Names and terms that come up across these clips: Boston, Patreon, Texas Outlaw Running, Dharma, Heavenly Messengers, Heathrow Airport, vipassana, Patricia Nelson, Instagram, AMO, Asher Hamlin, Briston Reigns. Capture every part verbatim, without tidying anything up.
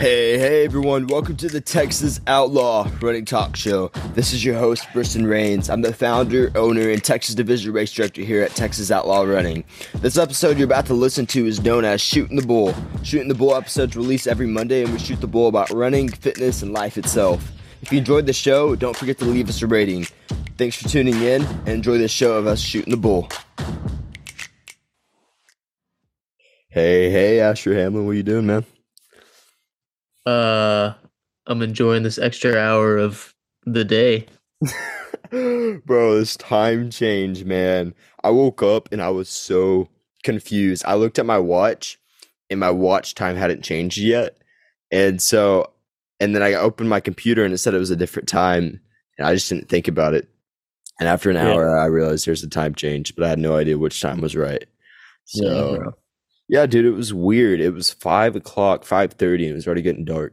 Hey, hey everyone, welcome to the Texas Outlaw Running Talk Show. This is your host, Briston Reigns. I'm the founder, owner, and Texas Division Race Director here at Texas Outlaw Running. This episode you're about to listen to is known as Shooting the Bull. Shooting the Bull episodes release every Monday, and we shoot the bull about running, fitness, and life itself. If you enjoyed the show, don't forget to leave us a rating. Thanks for tuning in, and enjoy this show of us shooting the bull. Hey, hey, Asher Hamlin, what you doing, man? Uh, I'm enjoying this extra hour of the day. Bro, this time change, man. I woke up and I was so confused. I looked at my watch and my watch time hadn't changed yet. And so, and then I opened my computer and it said it was a different time. And I just didn't think about it. And after an yeah. hour, I realized there's a time change, but I had no idea which time was right. So... Yeah, bro. Yeah, dude, it was weird. It was five o'clock, five thirty, and it was already getting dark.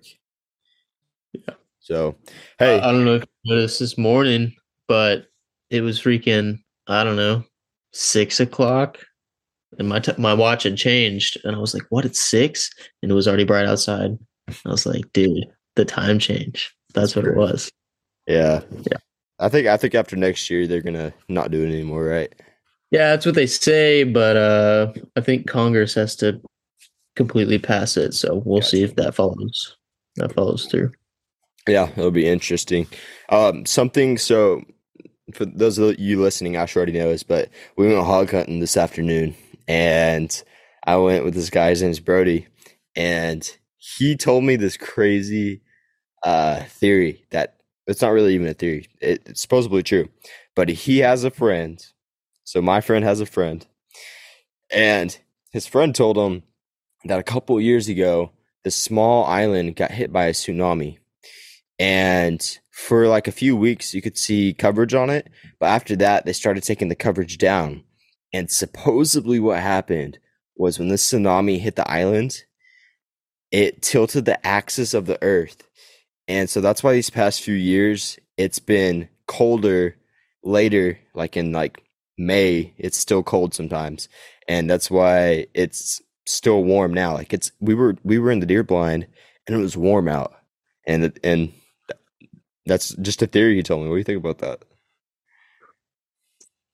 Yeah. So, hey. Uh, I don't know if you noticed this morning, but it was freaking, I don't know, six o'clock. And my t- my watch had changed. And I was like, what, it's six? And it was already bright outside. And I was like, dude, the time change. That's what it was. Yeah. Yeah. I think, I think after next year, they're going to not do it anymore, right? Yeah, that's what they say, but uh, I think Congress has to completely pass it, so we'll gotcha. see if that follows that follows through. Yeah, it'll be interesting. Um, something, so for those of you listening, I sure already know this, but we went hog hunting this afternoon, and I went with this guy, his name's Brody, and he told me this crazy uh, theory that it's not really even a theory. It, it's supposedly true, but he has a friend. So my friend has a friend, and his friend told him that a couple of years ago, this small island got hit by a tsunami, and for like a few weeks, you could see coverage on it. But after that, they started taking the coverage down, and supposedly what happened was when the tsunami hit the island, it tilted the axis of the earth. And so that's why these past few years, it's been colder later, like in like May, it's still cold sometimes, and that's why it's still warm now. Like it's we were we were in the deer blind and it was warm out, and and that's just a theory you told me. What do you think about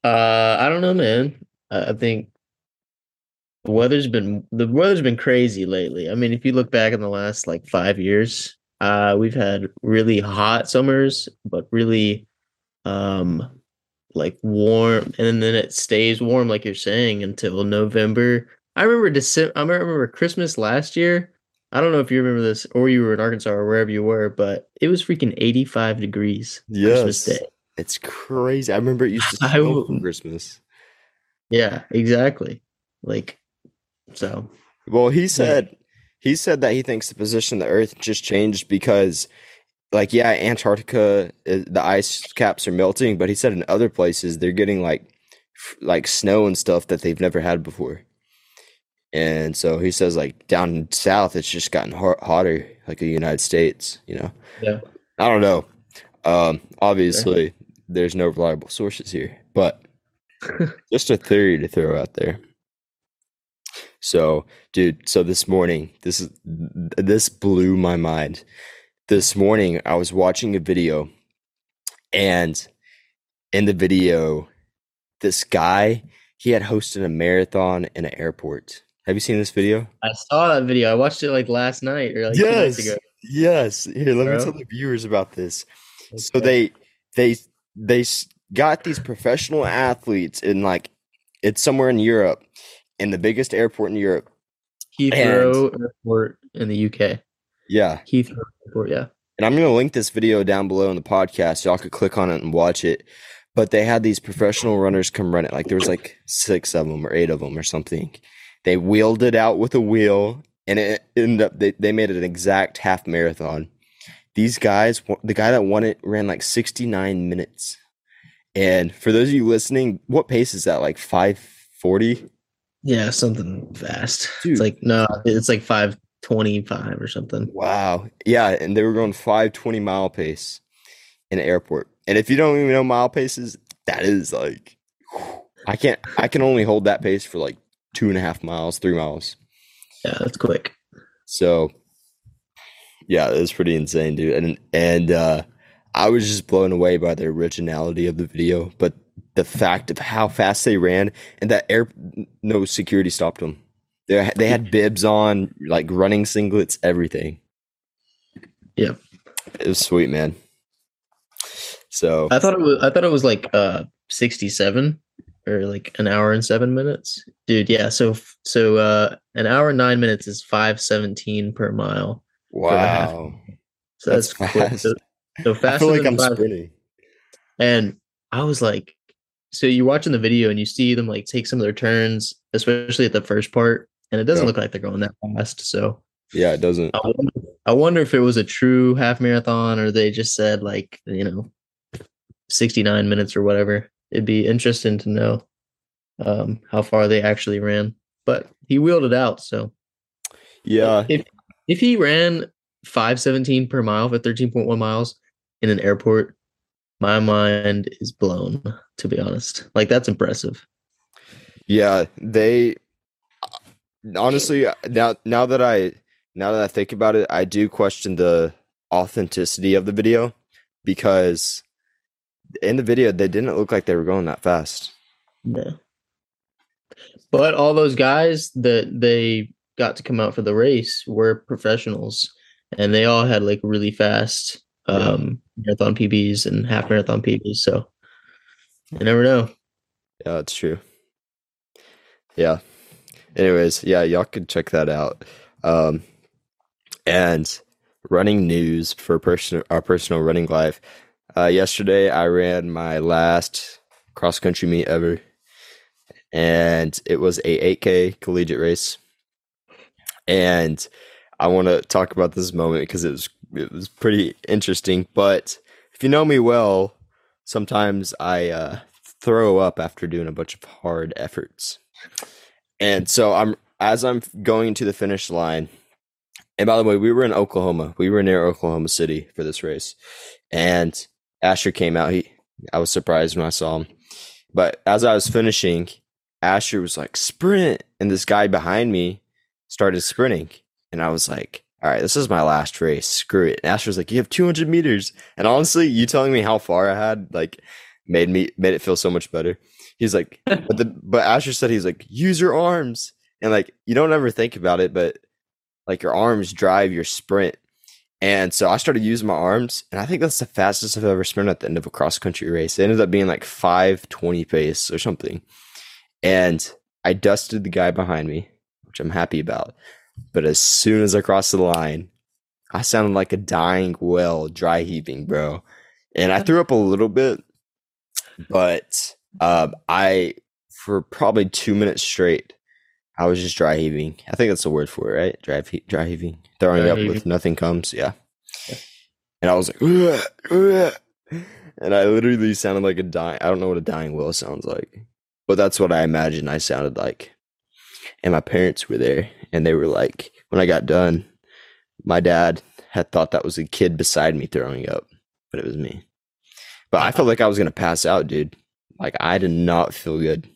that? Uh, I don't know, man. I think the weather's been the weather's been crazy lately. I mean, if you look back in the last like five years, uh, we've had really hot summers, but really, um. like warm, and then it stays warm, like you're saying, until November. I remember December. I remember Christmas last year. I don't know if you remember this, or you were in Arkansas or wherever you were, but it was freaking eighty-five degrees. Yes, Christmas Day. It's crazy. I remember it used to snow from Christmas. Yeah, exactly. Like, so. Well, he said yeah. he said that he thinks the position of the Earth just changed because. Like, yeah, Antarctica, the ice caps are melting, but he said in other places they're getting like like snow and stuff that they've never had before. And so he says like down south, it's just gotten hot, hotter, like the United States, you know? Yeah. I don't know. Um, obviously, sure. There's no reliable sources here, but just a theory to throw out there. So, dude, so this morning, this is this blew my mind. This morning, I was watching a video, and in the video, this guy, he had hosted a marathon in an airport. Have you seen this video? I saw that video. I watched it like last night or like yes. two nights ago. Yes. Here, let Bro. me tell the viewers about this. Okay. So they they they got these professional athletes in like, it's somewhere in Europe, in the biggest airport in Europe. Heathrow Airport in the U K. Yeah. Heathrow Airport, yeah. And I'm going to link this video down below in the podcast so y'all could click on it and watch it. But they had these professional runners come run it. Like there was like six of them or eight of them or something. They wheeled it out with a wheel, and it ended up, they, they made it an exact half marathon. These guys, the guy that won it ran like sixty-nine minutes. And for those of you listening, what pace is that? Like five forty? Yeah, something fast. Dude. It's like, no, it's like five. twenty-five or something. Wow. Yeah, and they were going five twenty mile pace in an airport. And if you don't even know mile paces, that is like I can't I can only hold that pace for like two and a half miles, three miles. Yeah, that's quick. So Yeah, it was pretty insane, dude. And and uh, I was just blown away by the originality of the video, but the fact of how fast they ran, and that air no security stopped them. They they had bibs on, like running singlets, everything. Yeah, it was sweet, man. So I thought it was I thought it was like uh sixty-seven or like an hour and seven minutes, dude. Yeah, so so uh, an hour and nine minutes is five seventeen per mile. Wow, so that's, that's quick. Fast. So, so faster I feel like I'm five. Sprinting. And I was like, so you're watching the video and you see them like take some of their turns, especially at the first part, and it doesn't yeah. look like they're going that fast. So yeah, it doesn't. I wonder, I wonder if it was a true half marathon or they just said like, you know, sixty-nine minutes or whatever. It'd be interesting to know um, how far they actually ran, but he wheeled it out. So yeah. If, If he ran five seventeen per mile for thirteen point one miles in an airport, my mind is blown, to be honest. Like, that's impressive. Yeah, they honestly, now now that I now that I think about it, I do question the authenticity of the video, because in the video they didn't look like they were going that fast. No. But all those guys that they got to come out for the race were professionals, and they all had like really fast um yeah. marathon P Bs and half marathon P Bs, so you never know. Yeah, that's true. Yeah, anyways, yeah, y'all could check that out. Um and running news for person our personal running life, uh yesterday I ran my last cross country meet ever, and it was a eight K collegiate race. And I want to talk about this moment because it was it was pretty interesting. But if you know me well, sometimes I uh, throw up after doing a bunch of hard efforts. And so I'm as I'm going to the finish line. And by the way, we were in Oklahoma. We were near Oklahoma City for this race. And Asher came out. He I was surprised when I saw him. But as I was finishing, Asher was like, sprint. And this guy behind me started sprinting, and I was like, all right, this is my last race, screw it. And Asher was like, you have two hundred meters, and honestly, you telling me how far I had like made me made it feel so much better. He's like, but the but Asher said, he's like, use your arms, and like you don't ever think about it, but like your arms drive your sprint. And so I started using my arms, and I think that's the fastest I've ever sprinted at the end of a cross country race. It ended up being like five twenty pace or something, and I dusted the guy behind me, which I'm happy about. But as soon as I crossed the line, I sounded like a dying whale, dry heaving, bro. And I threw up a little bit, but um, I, for probably two minutes straight, I was just dry heaving. I think that's the word for it, right? Dry, he- dry heaving. Throwing dry up heaving. With nothing comes. Yeah. yeah. And I was like, ugh, ugh. And I literally sounded like a dying, I don't know what a dying whale sounds like, but that's what I imagine I sounded like. And my parents were there, and they were like, when I got done, my dad had thought that was a kid beside me throwing up, but it was me. But I felt like I was going to pass out, dude. Like, I did not feel good.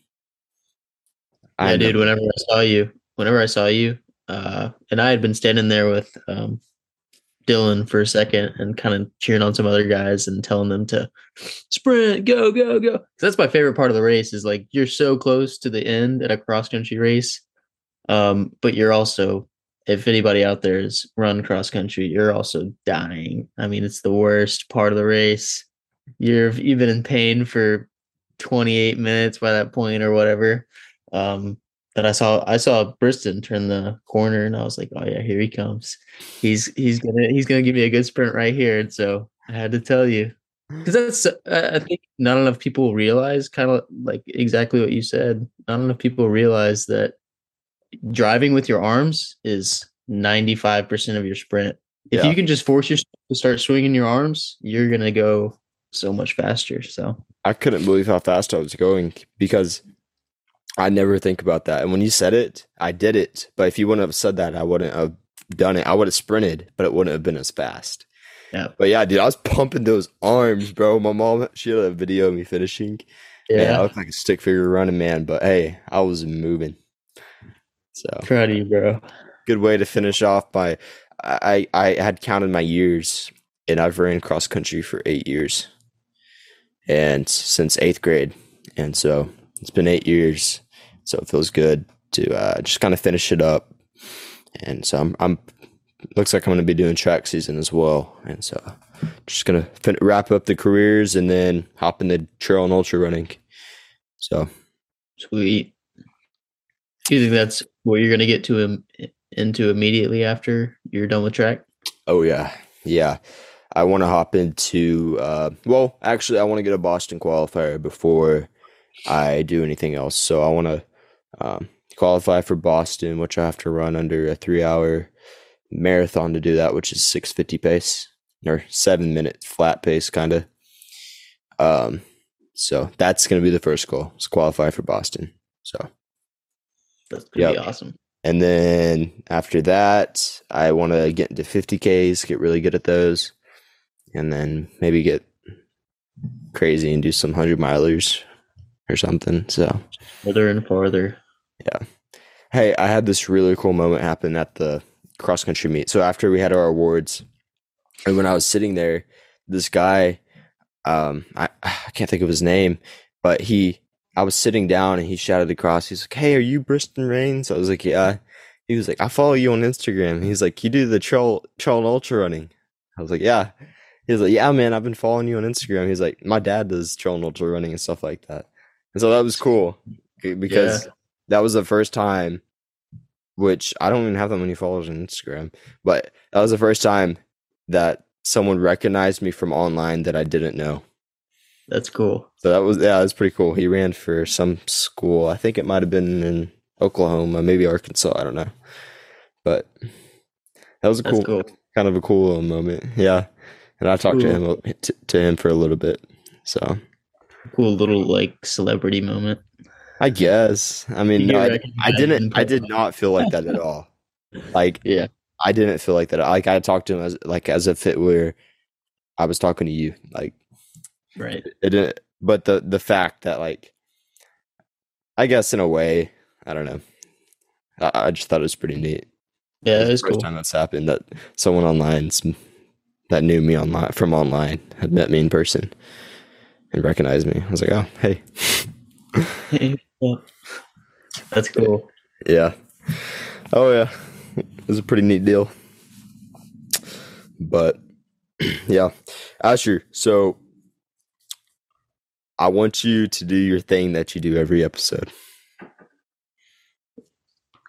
I yeah, dude, whenever I saw you, whenever I saw you, uh, and I had been standing there with um, Dylan for a second and kind of cheering on some other guys and telling them to sprint, go, go, go. So that's my favorite part of the race is, like, you're so close to the end at a cross-country race. Um, but you're also, if anybody out there has run cross country, you're also dying. I mean, it's the worst part of the race. You're you've been in pain for twenty-eight minutes by that point or whatever. Um, but I saw I saw Briston turn the corner, and I was like, oh yeah, here he comes. He's he's gonna he's gonna give me a good sprint right here. And so I had to tell you, because that's I think not enough people realize, kind of like exactly what you said. Not enough people realize that driving with your arms is ninety-five percent of your sprint. If yeah. you can just force yourself to start swinging your arms, you're going to go so much faster. So I couldn't believe how fast I was going, because I never think about that. And when you said it, I did it. But if you wouldn't have said that, I wouldn't have done it. I would have sprinted, but it wouldn't have been as fast. Yeah. But yeah, dude, I was pumping those arms, bro. My mom, she had a video of me finishing. Yeah. Man, I looked like a stick figure running man, but hey, I was moving. So, proud of you, bro. Good way to finish off by I, I had counted my years, and I've ran cross country for eight years and since eighth grade. And so it's been eight years. So it feels good to uh, just kind of finish it up. And so I'm, I'm looks like I'm going to be doing track season as well. And so just going to wrap up the careers and then hop in the trail and ultra running. So sweet. Do you think that's what you're going to get to him into immediately after you're done with track? Oh yeah. Yeah. I want to hop into, uh, well, actually I want to get a Boston qualifier before I do anything else. So I want to, um, qualify for Boston, which I have to run under a three hour marathon to do that, which is six fifty pace or seven minute flat pace kind of. Um, so that's going to be the first goal, is qualify for Boston. So that's going to yep. be awesome. And then after that, I want to get into fifty Ks, get really good at those, and then maybe get crazy and do some hundred milers or something. So further and farther. Yeah. Hey, I had this really cool moment happen at the cross country meet. So after we had our awards, and when I was sitting there, this guy, um, I, I can't think of his name, but he, I was sitting down and he shouted across. He's like, "Hey, are you Briston Reigns?" I was like, "Yeah." He was like, "I follow you on Instagram." He's like, "You do the trail, trail and ultra running?" I was like, "Yeah." He was like, "Yeah, man, I've been following you on Instagram." He's like, "My dad does trail and ultra running and stuff like that." And so that was cool because yeah. that was the first time, which I don't even have that many followers on Instagram, but that was the first time that someone recognized me from online that I didn't know. That's cool. So that was, yeah, that was pretty cool. He ran for some school. I think it might've been in Oklahoma, maybe Arkansas. I don't know, but that was a cool, cool, kind of a cool little moment. Yeah. And I talked cool. to him, to, to him for a little bit. So cool little like celebrity moment, I guess. I mean, no, I, I didn't, I did not feel like that at all. Like, yeah, I didn't feel like that. Like I talked to him as like, as if it were, I was talking to you, like, right. It didn't, but the the fact that, like, I guess in a way, I don't know. I, I just thought it was pretty neat. Yeah, it was cool. First time that's happened that someone online that knew me online from online had met me in person and recognized me. I was like, "Oh, hey." Hey, yeah. That's cool. Yeah. Oh yeah, it was a pretty neat deal. But yeah, Asher. So. I want you to do your thing that you do every episode.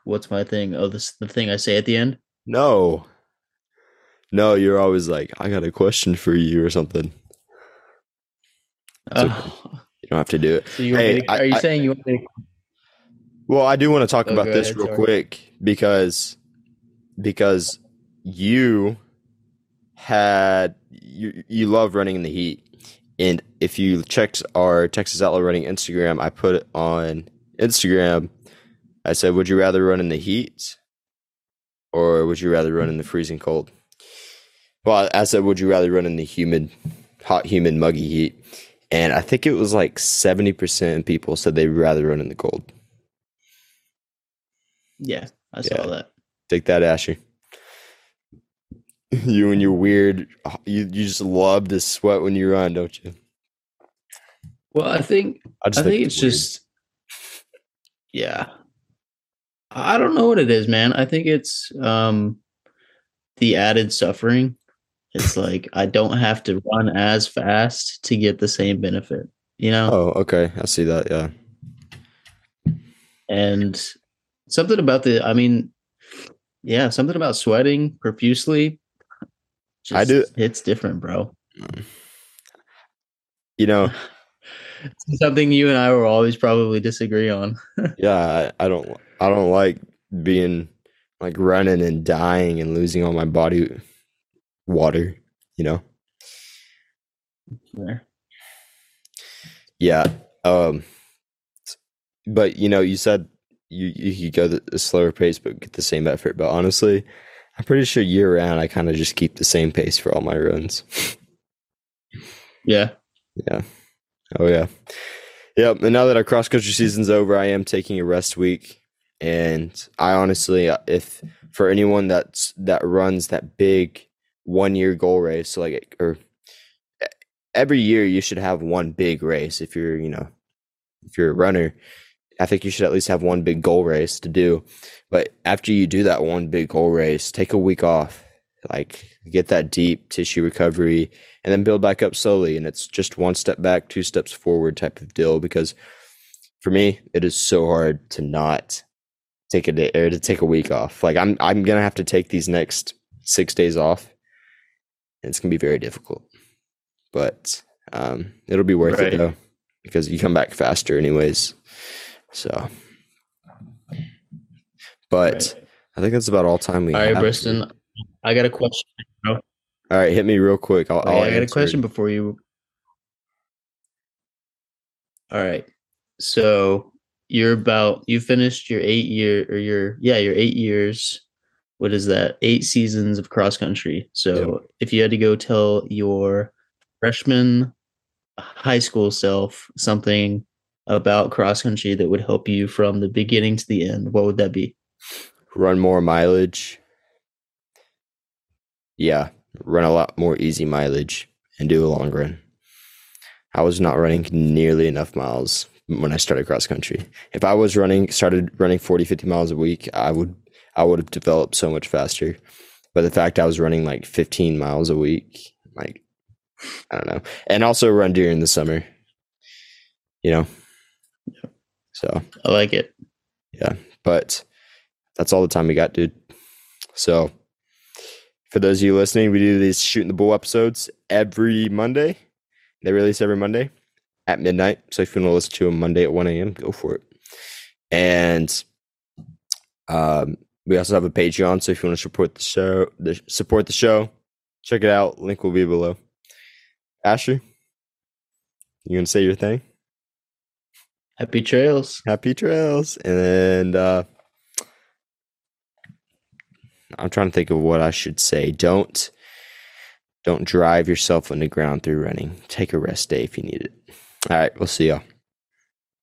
What's my thing? Oh, this is the thing I say at the end? No. No, you're always like, "I got a question for you" or something. So oh. You don't have to do it. So you hey, to, are I, you I, saying you want to? Well, I do want to talk oh, about this ahead, real sorry. quick because because you had you you love running in the heat. And if you checked our Texas Outlaw Running Instagram, I put it on Instagram. I said, "Would you rather run in the heat or would you rather run in the freezing cold?" Well, I said, "Would you rather run in the humid, hot, humid, muggy heat?" And I think it was like seventy percent of people said they'd rather run in the cold. Yeah, I saw yeah. that. Take that, Asher. You and your weird, you, you just love to sweat when you run, don't you? Well, I think, I, I think, think it's, it's just, yeah. I don't know what it is, man. I think it's um, the added suffering. It's like, I don't have to run as fast to get the same benefit, you know? Oh, okay. I see that. Yeah. And something about the, I mean, yeah, something about sweating profusely. Just, I do. It's different, bro. You know, it's something you and I will always probably disagree on. Yeah, I, I don't. I don't like being like running and dying and losing all my body water. You know. Yeah. Yeah. Um. But you know, you said you you go the, the slower pace, but get the same effort. But honestly, I'm pretty sure year round, I kind of just keep the same pace for all my runs. Yeah. Yeah. Oh, yeah. Yep. And now that our cross country season's over, I am taking a rest week. And I honestly, if for anyone that's that runs that big one year goal race, so like or every year you should have one big race. If you're, you know, if you're a runner, I think you should at least have one big goal race to do. But after you do that one big goal race, take a week off, like get that deep tissue recovery and then build back up slowly. And it's just one step back, two steps forward type of deal. Because for me, it is so hard to not take a day or to take a week off. Like I'm, I'm going to have to take these next six days off and it's going to be very difficult, but um, it'll be worth right. it though, because you come back faster anyways. So, but right. I think that's about all time we all have. All right, Briston, I got a question. Bro. All right, hit me real quick. I'll, I'll I got a question it. before you. All right, so you're about you finished your eight year or your yeah your eight years. What is that? Eight seasons of cross country. So yep. if you had to go tell your freshman high school self something about cross country that would help you from the beginning to the end, what would that be? Run more mileage. Yeah, run a lot more easy mileage and do a long run. I was not running nearly enough miles when I started cross country. If I was running, started running forty, fifty miles a week, I would, I would have developed so much faster. But the fact I was running like fifteen miles a week, like, I don't know. And also run during the summer, you know? So I like it. Yeah, but that's all the time we got, dude. So for those of you listening, we do these Shooting the Bull episodes every Monday. They release every Monday at midnight. So if you want to listen to them Monday at one a.m., go for it. And um, we also have a Patreon. So if you want to support the show, the, support the show, check it out. Link will be below. Asher, you gonna say your thing? Happy trails. Happy trails. And uh, I'm trying to think of what I should say. Don't don't drive yourself on the ground through running. Take a rest day if you need it. All right, we'll see y'all.